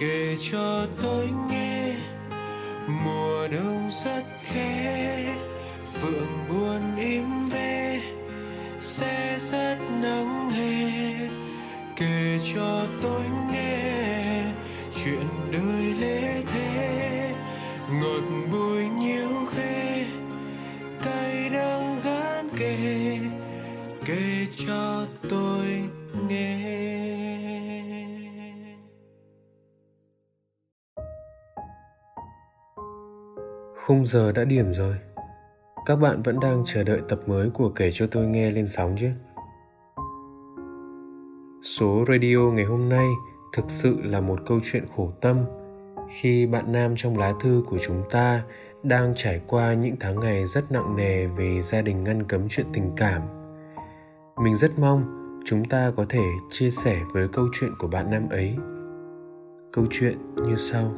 kể cho tôi nghe mùa đông rất khẽ, phượng buồn im ve sẽ rất nắng hè. Kể cho tôi nghe chuyện đời lễ thế, ngọt bùi nhiêu khê, cay đắng gán kề. Kể cho tôi nghe. Khung giờ đã điểm rồi. Các bạn vẫn đang chờ đợi tập mới của Kể Cho Tôi Nghe lên sóng chứ? Số radio ngày hôm nay thực sự là một câu chuyện khổ tâm khi bạn nam trong lá thư của chúng ta đang trải qua những tháng ngày rất nặng nề vì gia đình ngăn cấm chuyện tình cảm. Mình rất mong chúng ta có thể chia sẻ với câu chuyện của bạn nam ấy. Câu chuyện như sau.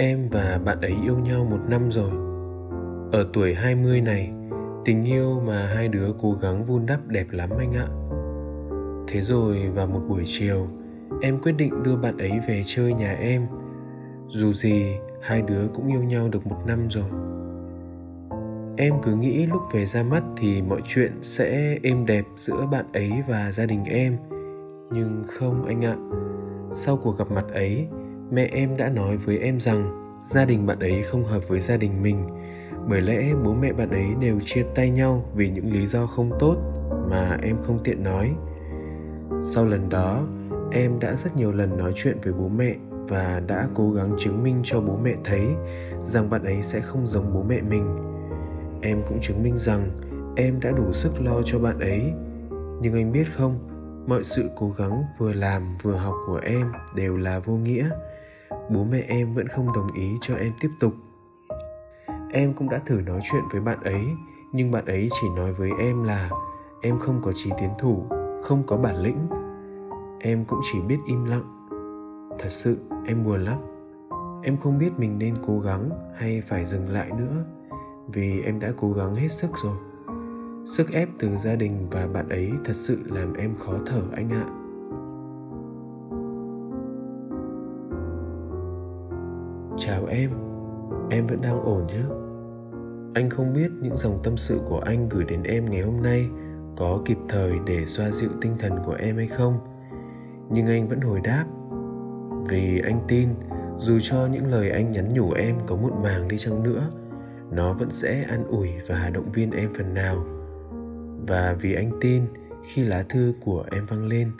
Em và bạn ấy yêu nhau 1 năm rồi. Ở tuổi 20 này, tình yêu mà hai đứa cố gắng vun đắp đẹp lắm anh ạ. Thế rồi vào một buổi chiều, em quyết định đưa bạn ấy về chơi nhà em. Dù gì, hai đứa cũng yêu nhau được 1 năm rồi. Em cứ nghĩ lúc về ra mắt thì mọi chuyện sẽ êm đẹp giữa bạn ấy và gia đình em. Nhưng không anh ạ. Sau cuộc gặp mặt ấy, mẹ em đã nói với em rằng gia đình bạn ấy không hợp với gia đình mình. Bởi lẽ bố mẹ bạn ấy đều chia tay nhau vì những lý do không tốt mà em không tiện nói. Sau lần đó, em đã rất nhiều lần nói chuyện với bố mẹ và đã cố gắng chứng minh cho bố mẹ thấy rằng bạn ấy sẽ không giống bố mẹ mình. Em cũng chứng minh rằng em đã đủ sức lo cho bạn ấy. Nhưng anh biết không, mọi sự cố gắng vừa làm vừa học của em đều là vô nghĩa. Bố mẹ em vẫn không đồng ý cho em tiếp tục. Em cũng đã thử nói chuyện với bạn ấy, nhưng bạn ấy chỉ nói với em là em không có chí tiến thủ, không có bản lĩnh. Em cũng chỉ biết im lặng. Thật sự em buồn lắm. Em không biết mình nên cố gắng hay phải dừng lại nữa, vì em đã cố gắng hết sức rồi. Sức ép từ gia đình và bạn ấy thật sự làm em khó thở anh ạ. Chào em vẫn đang ổn chứ? Anh không biết những dòng tâm sự của anh gửi đến em ngày hôm nay có kịp thời để xoa dịu tinh thần của em hay không. Nhưng anh vẫn hồi đáp, vì anh tin dù cho những lời anh nhắn nhủ em có muộn màng đi chăng nữa, nó vẫn sẽ an ủi và động viên em phần nào. Và vì anh tin khi lá thư của em vang lên,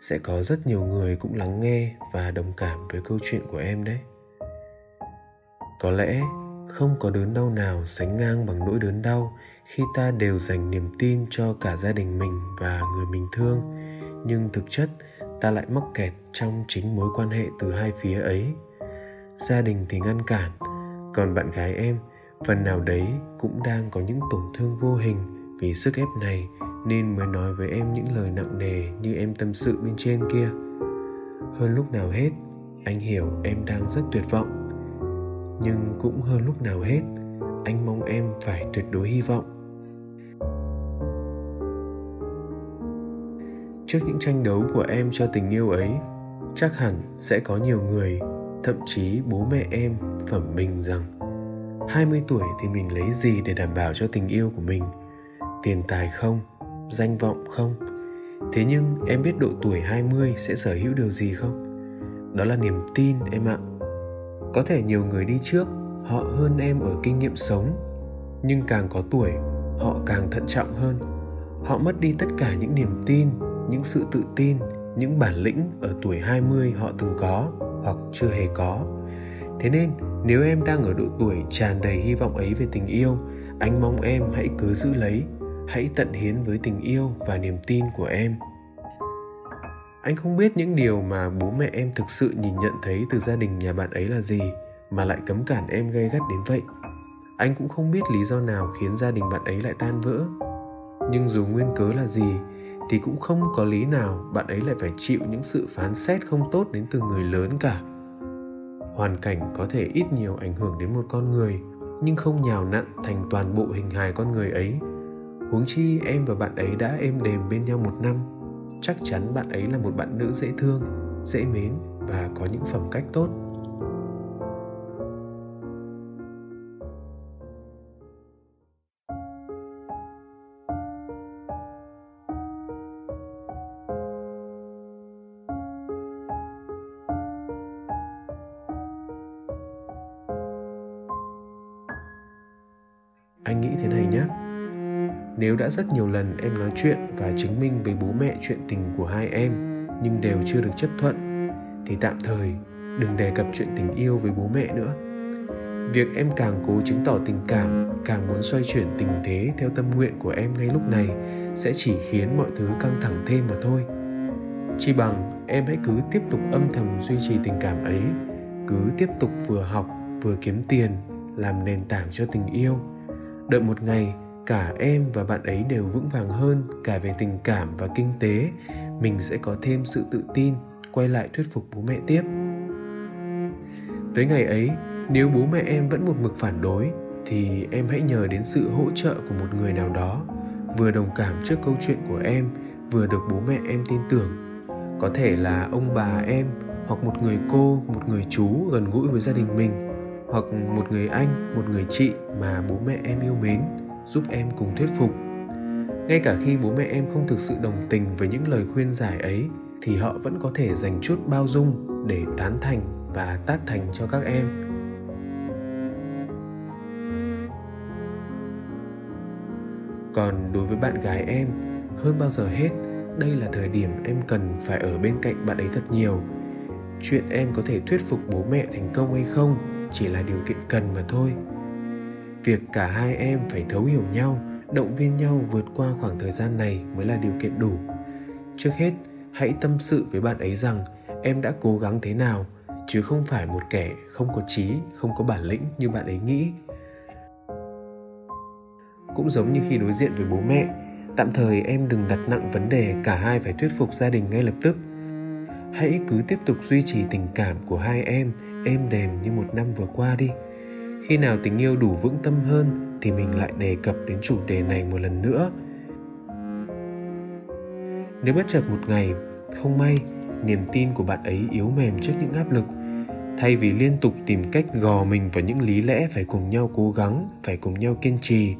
sẽ có rất nhiều người cũng lắng nghe và đồng cảm với câu chuyện của em đấy. Có lẽ không có đớn đau nào sánh ngang bằng nỗi đớn đau khi ta đều dành niềm tin cho cả gia đình mình và người mình thương, nhưng thực chất ta lại mắc kẹt trong chính mối quan hệ từ hai phía ấy. Gia đình thì ngăn cản, còn bạn gái em phần nào đấy cũng đang có những tổn thương vô hình vì sức ép này nên mới nói với em những lời nặng nề như em tâm sự bên trên kia. Hơn lúc nào hết, anh hiểu em đang rất tuyệt vọng. Nhưng cũng hơn lúc nào hết, anh mong em phải tuyệt đối hy vọng. Trước những tranh đấu của em cho tình yêu ấy, chắc hẳn sẽ có nhiều người, thậm chí bố mẹ em phẩm bình rằng 20 tuổi thì mình lấy gì để đảm bảo cho tình yêu của mình? Tiền tài không? Danh vọng không? Thế nhưng em biết độ tuổi 20 sẽ sở hữu điều gì không? Đó là niềm tin em ạ. Có thể nhiều người đi trước, họ hơn em ở kinh nghiệm sống. Nhưng càng có tuổi, họ càng thận trọng hơn. Họ mất đi tất cả những niềm tin, những sự tự tin, những bản lĩnh ở tuổi 20 họ từng có hoặc chưa hề có. Thế nên, nếu em đang ở độ tuổi tràn đầy hy vọng ấy về tình yêu, anh mong em hãy cứ giữ lấy, hãy tận hiến với tình yêu và niềm tin của em. Anh không biết những điều mà bố mẹ em thực sự nhìn nhận thấy từ gia đình nhà bạn ấy là gì mà lại cấm cản em gay gắt đến vậy. Anh cũng không biết lý do nào khiến gia đình bạn ấy lại tan vỡ. Nhưng dù nguyên cớ là gì thì cũng không có lý nào bạn ấy lại phải chịu những sự phán xét không tốt đến từ người lớn cả. Hoàn cảnh có thể ít nhiều ảnh hưởng đến một con người, nhưng không nhào nặn thành toàn bộ hình hài con người ấy. Huống chi em và bạn ấy đã êm đềm bên nhau 1 năm. Chắc chắn bạn ấy là một bạn nữ dễ thương, dễ mến và có những phẩm cách tốt. Anh nghĩ thế này nhé. Nếu đã rất nhiều lần em nói chuyện và chứng minh với bố mẹ chuyện tình của hai em nhưng đều chưa được chấp thuận, thì tạm thời đừng đề cập chuyện tình yêu với bố mẹ nữa. Việc em càng cố chứng tỏ tình cảm, càng muốn xoay chuyển tình thế theo tâm nguyện của em ngay lúc này sẽ chỉ khiến mọi thứ căng thẳng thêm mà thôi. Chi bằng em hãy cứ tiếp tục âm thầm duy trì tình cảm ấy, cứ tiếp tục vừa học vừa kiếm tiền làm nền tảng cho tình yêu. Đợi một ngày, cả em và bạn ấy đều vững vàng hơn cả về tình cảm và kinh tế, mình sẽ có thêm sự tự tin, quay lại thuyết phục bố mẹ tiếp. Tới ngày ấy, nếu bố mẹ em vẫn một mực phản đối, thì em hãy nhờ đến sự hỗ trợ của một người nào đó, vừa đồng cảm trước câu chuyện của em, vừa được bố mẹ em tin tưởng. Có thể là ông bà em, hoặc một người cô, một người chú gần gũi với gia đình mình, hoặc một người anh, một người chị mà bố mẹ em yêu mến, giúp em cùng thuyết phục. Ngay cả khi bố mẹ em không thực sự đồng tình với những lời khuyên giải ấy, thì họ vẫn có thể dành chút bao dung để tán thành và tát thành cho các em. Còn đối với bạn gái em, hơn bao giờ hết, đây là thời điểm em cần phải ở bên cạnh bạn ấy thật nhiều. Chuyện em có thể thuyết phục bố mẹ thành công hay không chỉ là điều kiện cần mà thôi. Việc cả hai em phải thấu hiểu nhau, động viên nhau vượt qua khoảng thời gian này mới là điều kiện đủ. Trước hết, hãy tâm sự với bạn ấy rằng em đã cố gắng thế nào, chứ không phải một kẻ không có trí, không có bản lĩnh như bạn ấy nghĩ. Cũng giống như khi đối diện với bố mẹ, tạm thời em đừng đặt nặng vấn đề cả hai phải thuyết phục gia đình ngay lập tức. Hãy cứ tiếp tục duy trì tình cảm của hai em êm đềm như một năm vừa qua đi. Khi nào tình yêu đủ vững tâm hơn thì mình lại đề cập đến chủ đề này một lần nữa. Nếu bất chợt một ngày, không may, niềm tin của bạn ấy yếu mềm trước những áp lực, thay vì liên tục tìm cách gò mình vào những lý lẽ phải cùng nhau cố gắng, phải cùng nhau kiên trì,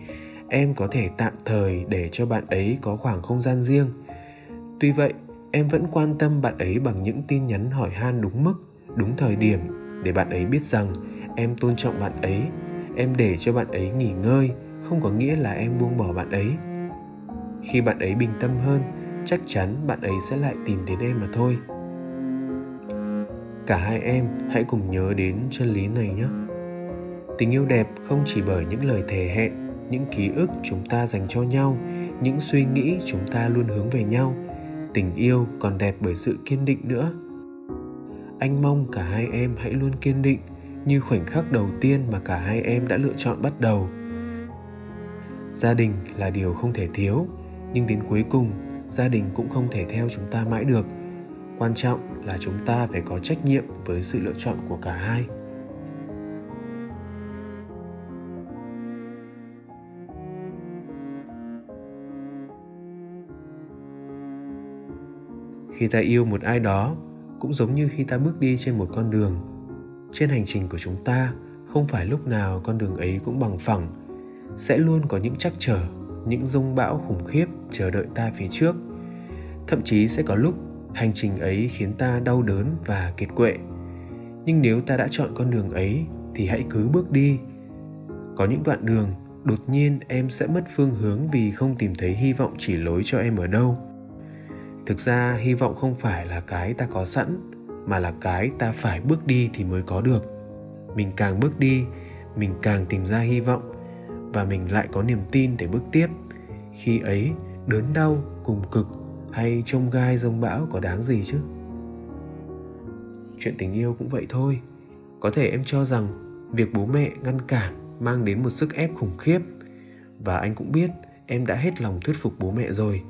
em có thể tạm thời để cho bạn ấy có khoảng không gian riêng. Tuy vậy, em vẫn quan tâm bạn ấy bằng những tin nhắn hỏi han đúng mức, đúng thời điểm để bạn ấy biết rằng em tôn trọng bạn ấy, em để cho bạn ấy nghỉ ngơi, không có nghĩa là em buông bỏ bạn ấy. Khi bạn ấy bình tâm hơn, chắc chắn bạn ấy sẽ lại tìm đến em mà thôi. Cả hai em hãy cùng nhớ đến chân lý này nhé. Tình yêu đẹp không chỉ bởi những lời thề hẹn, những ký ức chúng ta dành cho nhau, những suy nghĩ chúng ta luôn hướng về nhau. Tình yêu còn đẹp bởi sự kiên định nữa. Anh mong cả hai em hãy luôn kiên định như khoảnh khắc đầu tiên mà cả hai em đã lựa chọn bắt đầu. Gia đình là điều không thể thiếu, nhưng đến cuối cùng, gia đình cũng không thể theo chúng ta mãi được. Quan trọng là chúng ta phải có trách nhiệm với sự lựa chọn của cả hai. Khi ta yêu một ai đó, cũng giống như khi ta bước đi trên một con đường. Trên hành trình của chúng ta, không phải lúc nào con đường ấy cũng bằng phẳng. Sẽ luôn có những trắc trở, những dông bão khủng khiếp chờ đợi ta phía trước. Thậm chí sẽ có lúc hành trình ấy khiến ta đau đớn và kiệt quệ. Nhưng nếu ta đã chọn con đường ấy thì hãy cứ bước đi. Có những đoạn đường, đột nhiên em sẽ mất phương hướng vì không tìm thấy hy vọng chỉ lối cho em ở đâu. Thực ra hy vọng không phải là cái ta có sẵn, mà là cái ta phải bước đi thì mới có được. Mình càng bước đi, mình càng tìm ra hy vọng, và mình lại có niềm tin để bước tiếp. Khi ấy, đớn đau, cùng cực hay chông gai dông bão có đáng gì chứ? Chuyện tình yêu cũng vậy thôi. Có thể em cho rằng việc bố mẹ ngăn cản mang đến một sức ép khủng khiếp, và anh cũng biết em đã hết lòng thuyết phục bố mẹ rồi.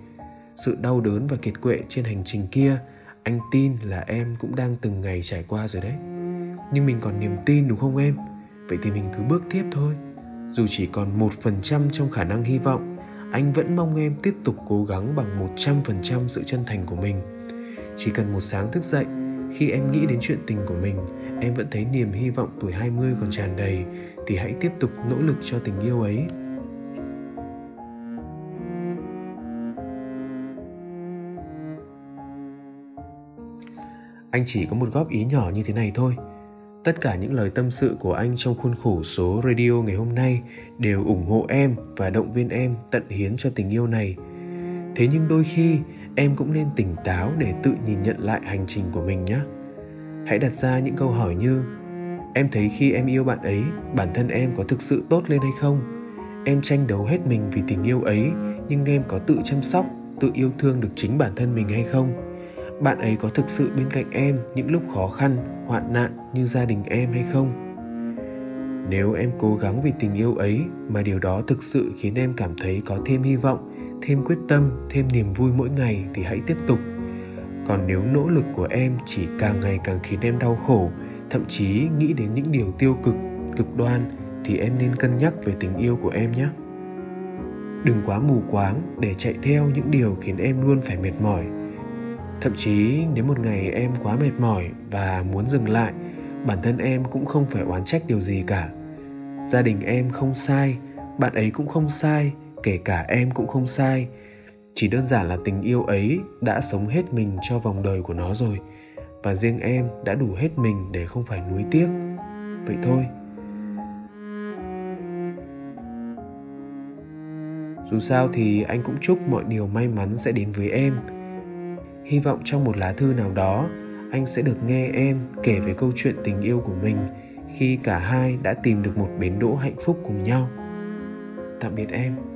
Sự đau đớn và kiệt quệ trên hành trình kia, anh tin là em cũng đang từng ngày trải qua rồi đấy. Nhưng mình còn niềm tin đúng không em? Vậy thì mình cứ bước tiếp thôi. Dù chỉ còn 1% trong khả năng hy vọng, anh vẫn mong em tiếp tục cố gắng bằng 100% sự chân thành của mình. Chỉ cần một sáng thức dậy, Khi em nghĩ đến chuyện tình của mình, em vẫn thấy niềm hy vọng tuổi 20 còn tràn đầy, thì hãy tiếp tục nỗ lực cho tình yêu ấy. Anh chỉ có một góp ý nhỏ như thế này thôi. Tất cả những lời tâm sự của anh trong khuôn khổ số radio ngày hôm nay đều ủng hộ em và động viên em tận hiến cho tình yêu này. Thế nhưng đôi khi em cũng nên tỉnh táo để tự nhìn nhận lại hành trình của mình nhé. Hãy đặt ra những câu hỏi như: em thấy khi em yêu bạn ấy, bản thân em có thực sự tốt lên hay không? Em tranh đấu hết mình vì tình yêu ấy, nhưng em có tự chăm sóc, tự yêu thương được chính bản thân mình hay không? Bạn ấy có thực sự bên cạnh em những lúc khó khăn, hoạn nạn như gia đình em hay không? Nếu em cố gắng vì tình yêu ấy mà điều đó thực sự khiến em cảm thấy có thêm hy vọng, thêm quyết tâm, thêm niềm vui mỗi ngày thì hãy tiếp tục. Còn nếu nỗ lực của em chỉ càng ngày càng khiến em đau khổ, thậm chí nghĩ đến những điều tiêu cực, cực đoan, thì em nên cân nhắc về tình yêu của em nhé. Đừng quá mù quáng để chạy theo những điều khiến em luôn phải mệt mỏi. Thậm chí nếu một ngày em quá mệt mỏi và muốn dừng lại, bản thân em cũng không phải oán trách điều gì cả. Gia đình em không sai, bạn ấy cũng không sai, kể cả em cũng không sai. Chỉ đơn giản là tình yêu ấy đã sống hết mình cho vòng đời của nó rồi, và riêng em đã đủ hết mình để không phải nuối tiếc. Vậy thôi. Dù sao thì anh cũng chúc mọi điều may mắn sẽ đến với em. Hy vọng trong một lá thư nào đó, anh sẽ được nghe em kể về câu chuyện tình yêu của mình khi cả hai đã tìm được một bến đỗ hạnh phúc cùng nhau. Tạm biệt em.